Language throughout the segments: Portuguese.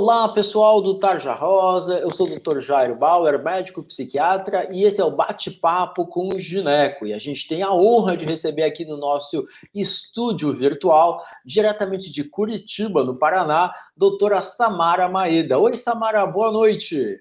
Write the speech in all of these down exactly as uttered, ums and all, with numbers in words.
Olá, pessoal do Tarja Rosa, eu sou o doutor Jairo Bauer, médico psiquiatra, e esse é o Bate-Papo com o Gineco. E a gente tem a honra de receber aqui no nosso estúdio virtual, diretamente de Curitiba, no Paraná, doutora Samara Maeda. Oi, Samara, boa noite.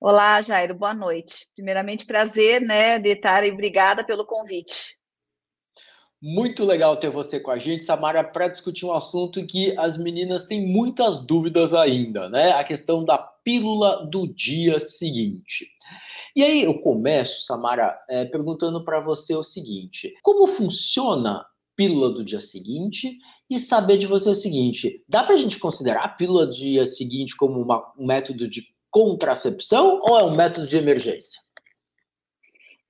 Olá, Jairo, boa noite. Primeiramente, prazer, né, de estar e obrigada pelo convite. Muito legal ter você com a gente, Samara, para discutir um assunto que as meninas têm muitas dúvidas ainda, né? A questão da pílula do dia seguinte. E aí eu começo, Samara, é, perguntando para você o seguinte: como funciona a pílula do dia seguinte? E saber de você o seguinte, dá para a gente considerar a pílula do dia seguinte como uma, um método de contracepção ou é um método de emergência?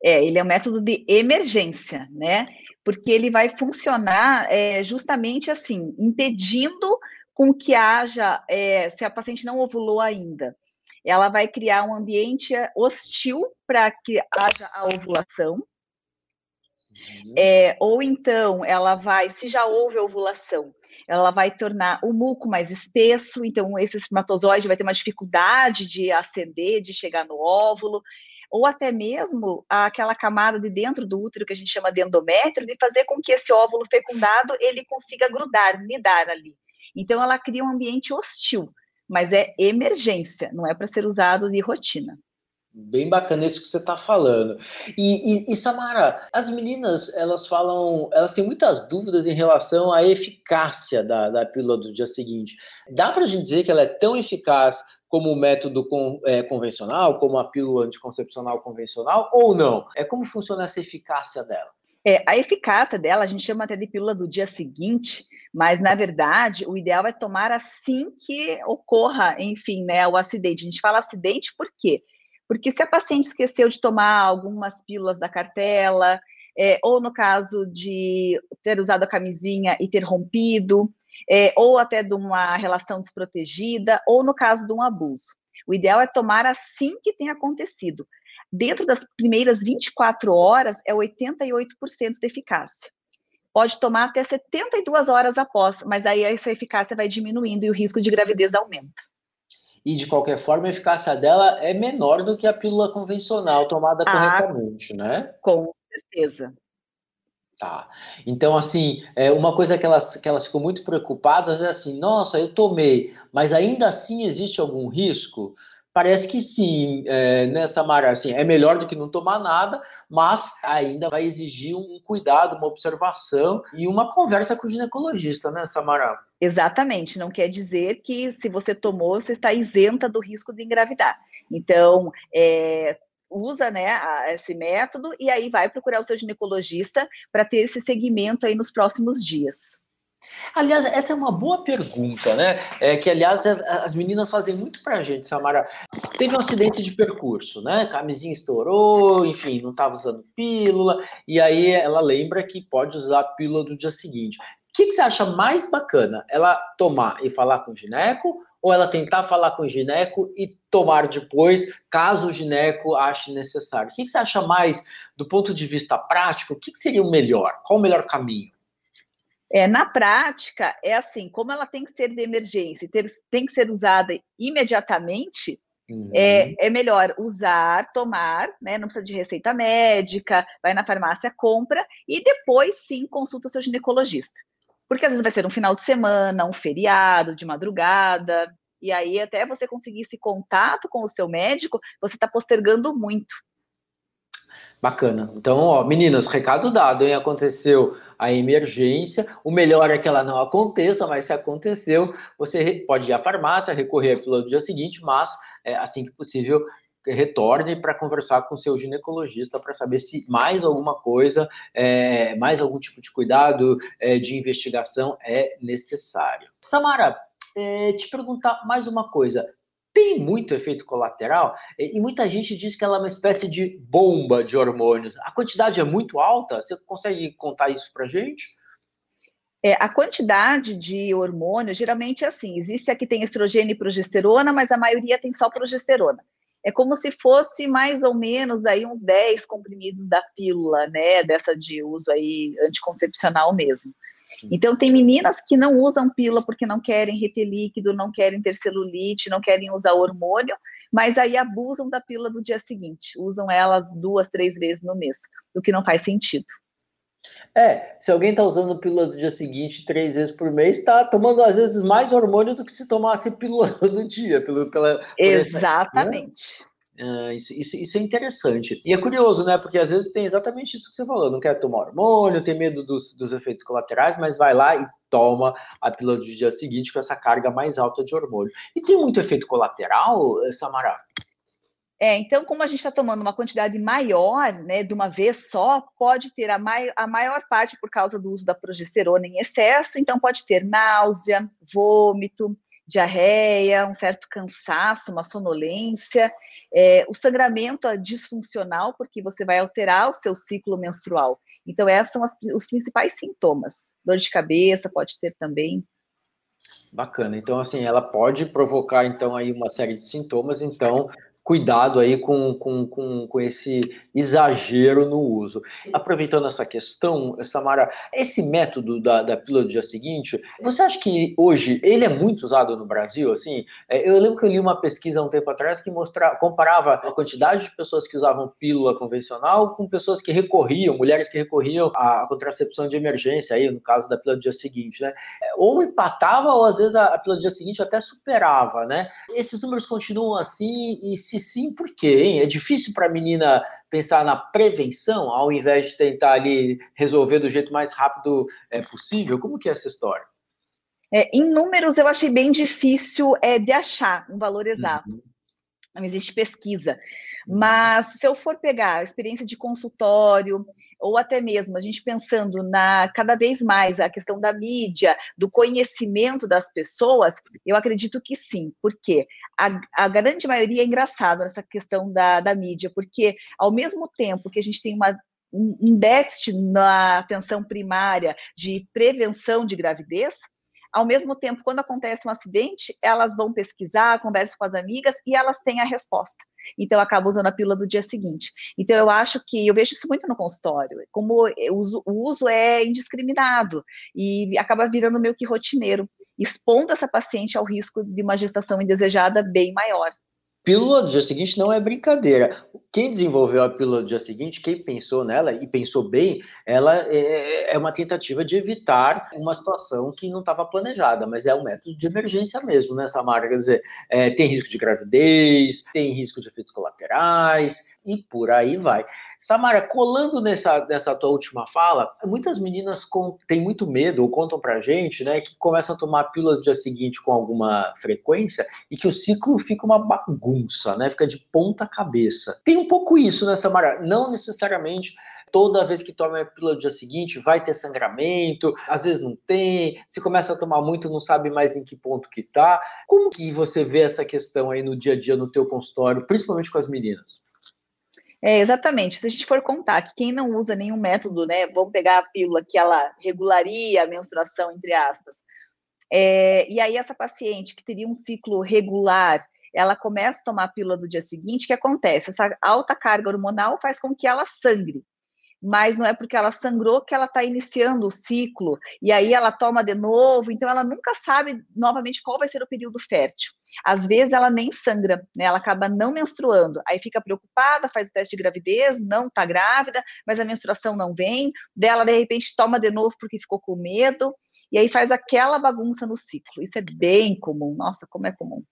É, ele é um método de emergência, né? Porque ele vai funcionar é, justamente assim, impedindo com que haja, é, se a paciente não ovulou ainda, ela vai criar um ambiente hostil para que haja a ovulação, uhum. é, ou então ela vai, se já houve ovulação, ela vai tornar o muco mais espesso, então esse espermatozoide vai ter uma dificuldade de ascender, de chegar no óvulo, ou até mesmo aquela camada de dentro do útero que a gente chama de endométrio, de fazer com que esse óvulo fecundado, ele consiga grudar, nidar ali. Então, ela cria um ambiente hostil, mas é emergência, não é para ser usado de rotina. Bem bacana isso que você está falando. E, e, e, Samara, as meninas, elas falam, elas têm muitas dúvidas em relação à eficácia da, da pílula do dia seguinte. Dá para a gente dizer que ela é tão eficaz como o método con, é, convencional, como a pílula anticoncepcional convencional, ou não? É, como funciona essa eficácia dela? É, a eficácia dela, a gente chama até de pílula do dia seguinte, mas, na verdade, o ideal é tomar assim que ocorra, enfim, né, o acidente. A gente fala acidente por quê? Porque se a paciente esqueceu de tomar algumas pílulas da cartela, é, ou no caso de ter usado a camisinha e ter rompido, É, ou até de uma relação desprotegida, ou no caso de um abuso. O ideal é tomar assim que tem acontecido. Dentro das primeiras vinte e quatro horas, é oitenta e oito por cento de eficácia. Pode tomar até setenta e duas horas após, mas aí essa eficácia vai diminuindo e o risco de gravidez aumenta. E, de qualquer forma, a eficácia dela é menor do que a pílula convencional tomada ah, corretamente, né? Com certeza. Tá. Então, assim, é, uma coisa que elas, que elas ficam muito preocupadas é assim, nossa, eu tomei, mas ainda assim existe algum risco? Parece que sim, é, né, Samara? Assim, é melhor do que não tomar nada, mas ainda vai exigir um cuidado, uma observação e uma conversa com o ginecologista, né, Samara? Exatamente, não quer dizer que se você tomou, você está isenta do risco de engravidar. Então, é... usa, né, esse método e aí vai procurar o seu ginecologista para ter esse seguimento aí nos próximos dias. Aliás, essa é uma boa pergunta, né? É que, aliás, as meninas fazem muito pra gente, Samara. Teve um acidente de percurso, né? Camisinha estourou, enfim, não estava usando pílula, e aí ela lembra que pode usar a pílula do dia seguinte. O que, que você acha mais bacana? Ela tomar e falar com o gineco, ou ela tentar falar com o gineco e tomar depois, caso o gineco ache necessário? O que você acha mais, do ponto de vista prático, o que seria o melhor? Qual o melhor caminho? É, na prática, é assim, como ela tem que ser de emergência, ter, tem que ser usada imediatamente, uhum. é, é melhor usar, tomar, né, não precisa de receita médica, vai na farmácia, compra, e depois, sim, consulta o seu ginecologista. Porque às vezes vai ser um final de semana, um feriado, de madrugada, e aí até você conseguir esse contato com o seu médico, você está postergando muito. Bacana. Então, ó, meninas, recado dado, hein? Aconteceu a emergência, o melhor é que ela não aconteça, mas se aconteceu, você pode ir à farmácia, recorrer à pílula do dia seguinte, mas é, assim que possível, retorne para conversar com o seu ginecologista para saber se mais alguma coisa, é, mais algum tipo de cuidado, é, de investigação é necessário. Samara, é, te perguntar mais uma coisa. Tem muito efeito colateral? E muita gente diz que ela é uma espécie de bomba de hormônios. A quantidade é muito alta? Você consegue contar isso para a gente? É, a quantidade de hormônio, geralmente é assim. Existe a que tem estrogênio e progesterona, mas a maioria tem só progesterona. É como se fosse mais ou menos aí uns dez comprimidos da pílula, né, dessa de uso aí anticoncepcional mesmo. Então, tem meninas que não usam pílula porque não querem reter líquido, não querem ter celulite, não querem usar hormônio, mas aí abusam da pílula do dia seguinte, usam elas duas, três vezes no mês, o que não faz sentido. É, se alguém está usando pílula do dia seguinte três vezes por mês, está tomando às vezes mais hormônio do que se tomasse pílula do dia. Pelo, pela, Exatamente. Essa... Uh, isso, isso, isso é interessante. E é curioso, né? Porque às vezes tem exatamente isso que você falou. Não quer tomar hormônio, tem medo dos, dos efeitos colaterais, mas vai lá e toma a pílula do dia seguinte com essa carga mais alta de hormônio. E tem muito efeito colateral, Samara? É, então, como a gente está tomando uma quantidade maior, né, de uma vez só, pode ter a, mai- a maior parte por causa do uso da progesterona em excesso, então pode ter náusea, vômito, diarreia, um certo cansaço, uma sonolência, é, o sangramento é disfuncional, porque você vai alterar o seu ciclo menstrual. Então, esses são as, os principais sintomas. Dor de cabeça pode ter também. Bacana. Então, assim, ela pode provocar, então, aí uma série de sintomas, então... Cuidado aí com, com, com, com esse exagero no uso. Aproveitando essa questão, Samara, esse método da, da pílula do dia seguinte, você acha que hoje ele é muito usado no Brasil? Assim, eu lembro que eu li uma pesquisa há um tempo atrás que mostrava, comparava a quantidade de pessoas que usavam pílula convencional com pessoas que recorriam, mulheres que recorriam à contracepção de emergência, aí no caso da pílula do dia seguinte, né? Ou empatava, ou às vezes a pílula do dia seguinte até superava, né? Esses números continuam assim e se sim, por quê, hein? É difícil para a menina pensar na prevenção ao invés de tentar ali resolver do jeito mais rápido é, possível? Como que é essa história? É, em números, eu achei bem difícil é, de achar um valor exato. Uhum. Não existe pesquisa. Mas se eu for pegar a experiência de consultório, ou até mesmo a gente pensando na cada vez mais a questão da mídia, do conhecimento das pessoas, eu acredito que sim, porque a, a grande maioria é engraçada nessa questão da, da mídia, porque ao mesmo tempo que a gente tem uma, um, um déficit na atenção primária de prevenção de gravidez, ao mesmo tempo, quando acontece um acidente, elas vão pesquisar, conversam com as amigas e elas têm a resposta. Então, acaba usando a pílula do dia seguinte. Então, eu acho que, eu vejo isso muito no consultório, como o uso, o uso é indiscriminado e acaba virando meio que rotineiro, expondo essa paciente ao risco de uma gestação indesejada bem maior. Pílula do dia seguinte não é brincadeira. Quem desenvolveu a pílula do dia seguinte, quem pensou nela e pensou bem, ela é uma tentativa de evitar uma situação que não estava planejada, mas é um método de emergência mesmo, né, Samara? Quer dizer, é, tem risco de gravidez, tem risco de efeitos colaterais e por aí vai. Samara, colando nessa, nessa tua última fala, muitas meninas com, têm muito medo ou contam pra gente, né, que começam a tomar a pílula do dia seguinte com alguma frequência e que o ciclo fica uma bagunça, né, fica de ponta cabeça. Tem um pouco isso, né, Samara? Não necessariamente toda vez que toma a pílula do dia seguinte vai ter sangramento, às vezes não tem, se começa a tomar muito não sabe mais em que ponto que tá. Como que você vê essa questão aí no dia a dia no teu consultório, principalmente com as meninas? É, exatamente, se a gente for contar que quem não usa nenhum método, né, vamos pegar a pílula que ela regularia a menstruação, entre aspas, é, e aí essa paciente que teria um ciclo regular, ela começa a tomar a pílula do dia seguinte, o que acontece? Essa alta carga hormonal faz com que ela sangre, mas não é porque ela sangrou que ela está iniciando o ciclo, e aí ela toma de novo, então ela nunca sabe novamente qual vai ser o período fértil. Às vezes ela nem sangra, né? Ela acaba não menstruando, aí fica preocupada, faz o teste de gravidez, não está grávida, mas a menstruação não vem, dela de repente toma de novo porque ficou com medo, e aí faz aquela bagunça no ciclo. Isso é bem comum, nossa, como é comum.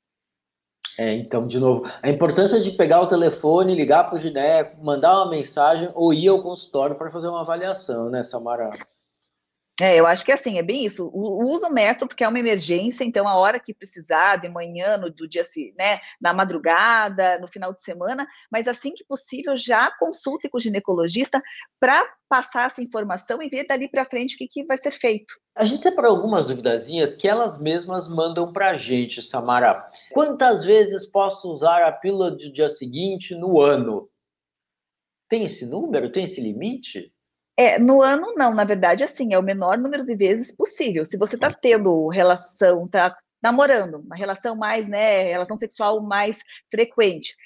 É, então, de novo, a importância de pegar o telefone, ligar para o gineco, mandar uma mensagem ou ir ao consultório para fazer uma avaliação, né, Samara? É, eu acho que assim, é bem isso. Usa o método porque é uma emergência, então a hora que precisar, de manhã, no, do dia, né, na madrugada, no final de semana, mas assim que possível já consulte com o ginecologista para passar essa informação e ver dali para frente o que, que vai ser feito. A gente separou algumas duvidazinhas que elas mesmas mandam pra gente, Samara. Quantas vezes posso usar a pílula do dia seguinte no ano? Tem esse número? Tem esse limite? É, no ano não, na verdade, assim, é o menor número de vezes possível. Se você tá tendo relação, tá namorando, uma relação mais, né, relação sexual mais frequente,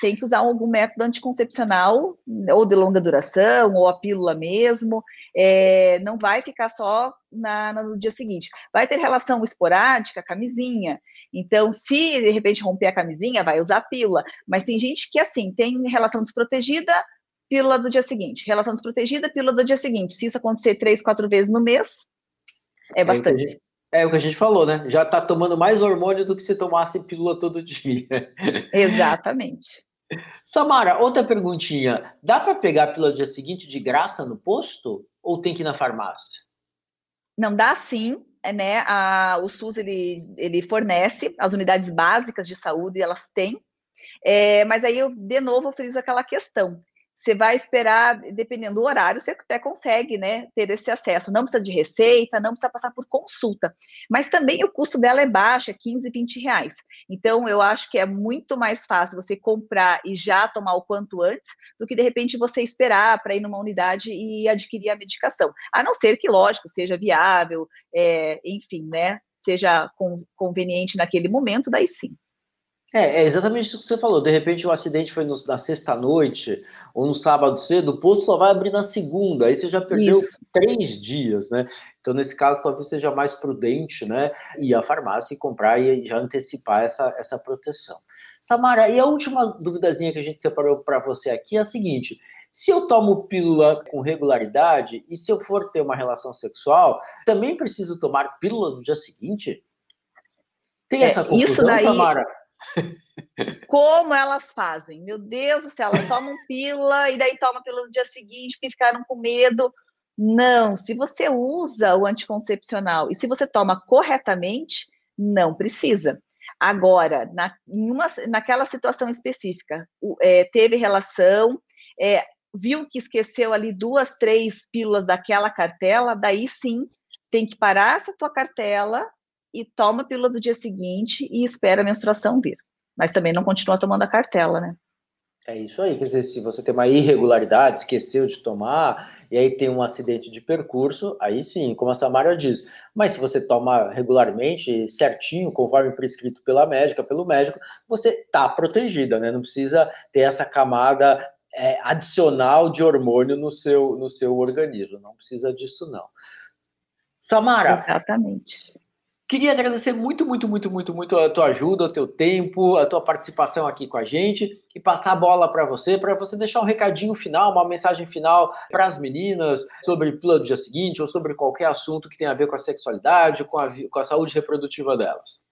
tem que usar algum método anticoncepcional, ou de longa duração, ou a pílula mesmo, é, não vai ficar só na, no dia seguinte. Vai ter relação esporádica, camisinha, então se de repente romper a camisinha, vai usar a pílula, mas tem gente que assim, tem relação desprotegida, pílula do dia seguinte, relação desprotegida, pílula do dia seguinte, se isso acontecer três, quatro vezes no mês, é bastante. Entendi. É o que a gente falou, né? Já tá tomando mais hormônio do que se tomasse pílula todo dia. Exatamente. Samara, outra perguntinha. Dá para pegar a pílula do dia seguinte de graça no posto? Ou tem que ir na farmácia? Não, dá sim, né? A, o SUS, ele, ele fornece, as unidades básicas de saúde, elas têm. É, mas aí, eu, de novo, eu friso aquela questão. Você vai esperar, dependendo do horário, você até consegue, né, ter esse acesso. Não precisa de receita, não precisa passar por consulta. Mas também o custo dela é baixo, é quinze, vinte reais. Então, eu acho que é muito mais fácil você comprar e já tomar o quanto antes, do que, de repente, você esperar para ir numa unidade e adquirir a medicação. A não ser que, lógico, seja viável, é, enfim, né, seja conveniente naquele momento, daí sim. É, é exatamente isso que você falou. De repente o acidente foi no, na sexta-noite ou no sábado cedo, o posto só vai abrir na segunda, aí você já perdeu isso. três dias, né? Então, nesse caso, talvez seja mais prudente, né? Ir à farmácia e comprar e já antecipar essa, essa proteção. Samara, e a última duvidazinha que a gente separou para você aqui é a seguinte: se eu tomo pílula com regularidade e se eu for ter uma relação sexual, também preciso tomar pílula no dia seguinte? Tem essa é, confusão, isso daí... Samara? Como elas fazem? Meu Deus do céu, elas tomam pílula e daí tomam pílula no dia seguinte porque ficaram com medo. Não, se você usa o anticoncepcional e se você toma corretamente, não precisa. Agora, na, em uma, naquela situação específica, é, teve relação, é, viu que esqueceu ali duas, três pílulas daquela cartela, daí sim, tem que parar essa tua cartela e toma a pílula do dia seguinte e espera a menstruação vir. Mas também não continua tomando a cartela, né? É isso aí, quer dizer, se você tem uma irregularidade, esqueceu de tomar, e aí tem um acidente de percurso, aí sim, como a Samara diz. Mas se você toma regularmente, certinho, conforme prescrito pela médica, pelo médico, você está protegida, né? Não precisa ter essa camada é, adicional de hormônio no seu, no seu organismo, não precisa disso não. Samara... Exatamente. Queria agradecer muito, muito, muito, muito, muito a tua ajuda, o teu tempo, a tua participação aqui com a gente e passar a bola para você, para você deixar um recadinho final, uma mensagem final para as meninas sobre o plano do dia seguinte ou sobre qualquer assunto que tenha a ver com a sexualidade, com a, com a saúde reprodutiva delas.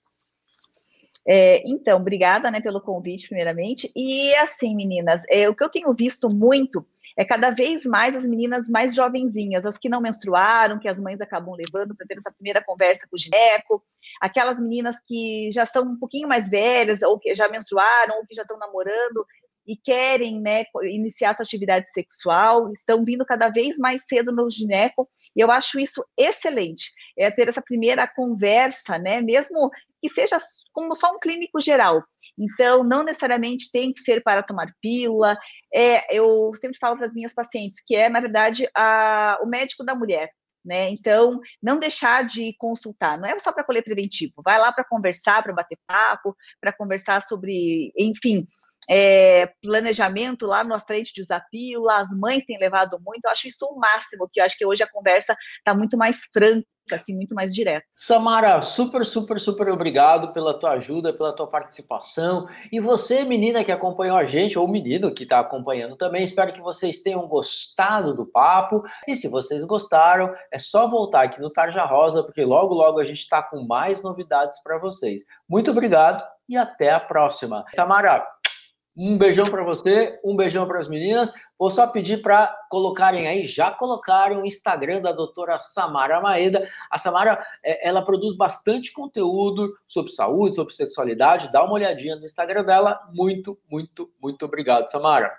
É, então, obrigada, né, pelo convite, primeiramente. E assim, meninas, é, o que eu tenho visto muito é cada vez mais as meninas mais jovenzinhas, as que não menstruaram, que as mães acabam levando para ter essa primeira conversa com o gineco, aquelas meninas que já são um pouquinho mais velhas, ou que já menstruaram, ou que já estão namorando e querem, né, iniciar sua atividade sexual, estão vindo cada vez mais cedo no gineco, e eu acho isso excelente, é ter essa primeira conversa, né, mesmo que seja como só um clínico geral. Então, não necessariamente tem que ser para tomar pílula, é, eu sempre falo para as minhas pacientes que é, na verdade, a, o médico da mulher, né? Então, não deixar de consultar, não é só para colher preventivo, vai lá para conversar, para bater papo, para conversar sobre, enfim, é, planejamento lá na frente de usar pílula, as mães têm levado muito, eu acho isso o máximo, que eu acho que hoje a conversa está muito mais franca, assim, muito mais direto. Samara, super, super, super obrigado pela tua ajuda, pela tua participação. E você, menina que acompanhou a gente, ou menino que está acompanhando também, espero que vocês tenham gostado do papo. E se vocês gostaram, é só voltar aqui no Tarja Rosa, porque logo, logo a gente está com mais novidades para vocês. Muito obrigado e até a próxima. Samara, um beijão para você, um beijão para as meninas. Vou só pedir para colocarem aí, já colocaram o Instagram da doutora Samara Maeda. A Samara, ela produz bastante conteúdo sobre saúde, sobre sexualidade. Dá uma olhadinha no Instagram dela. Muito, muito, muito obrigado, Samara.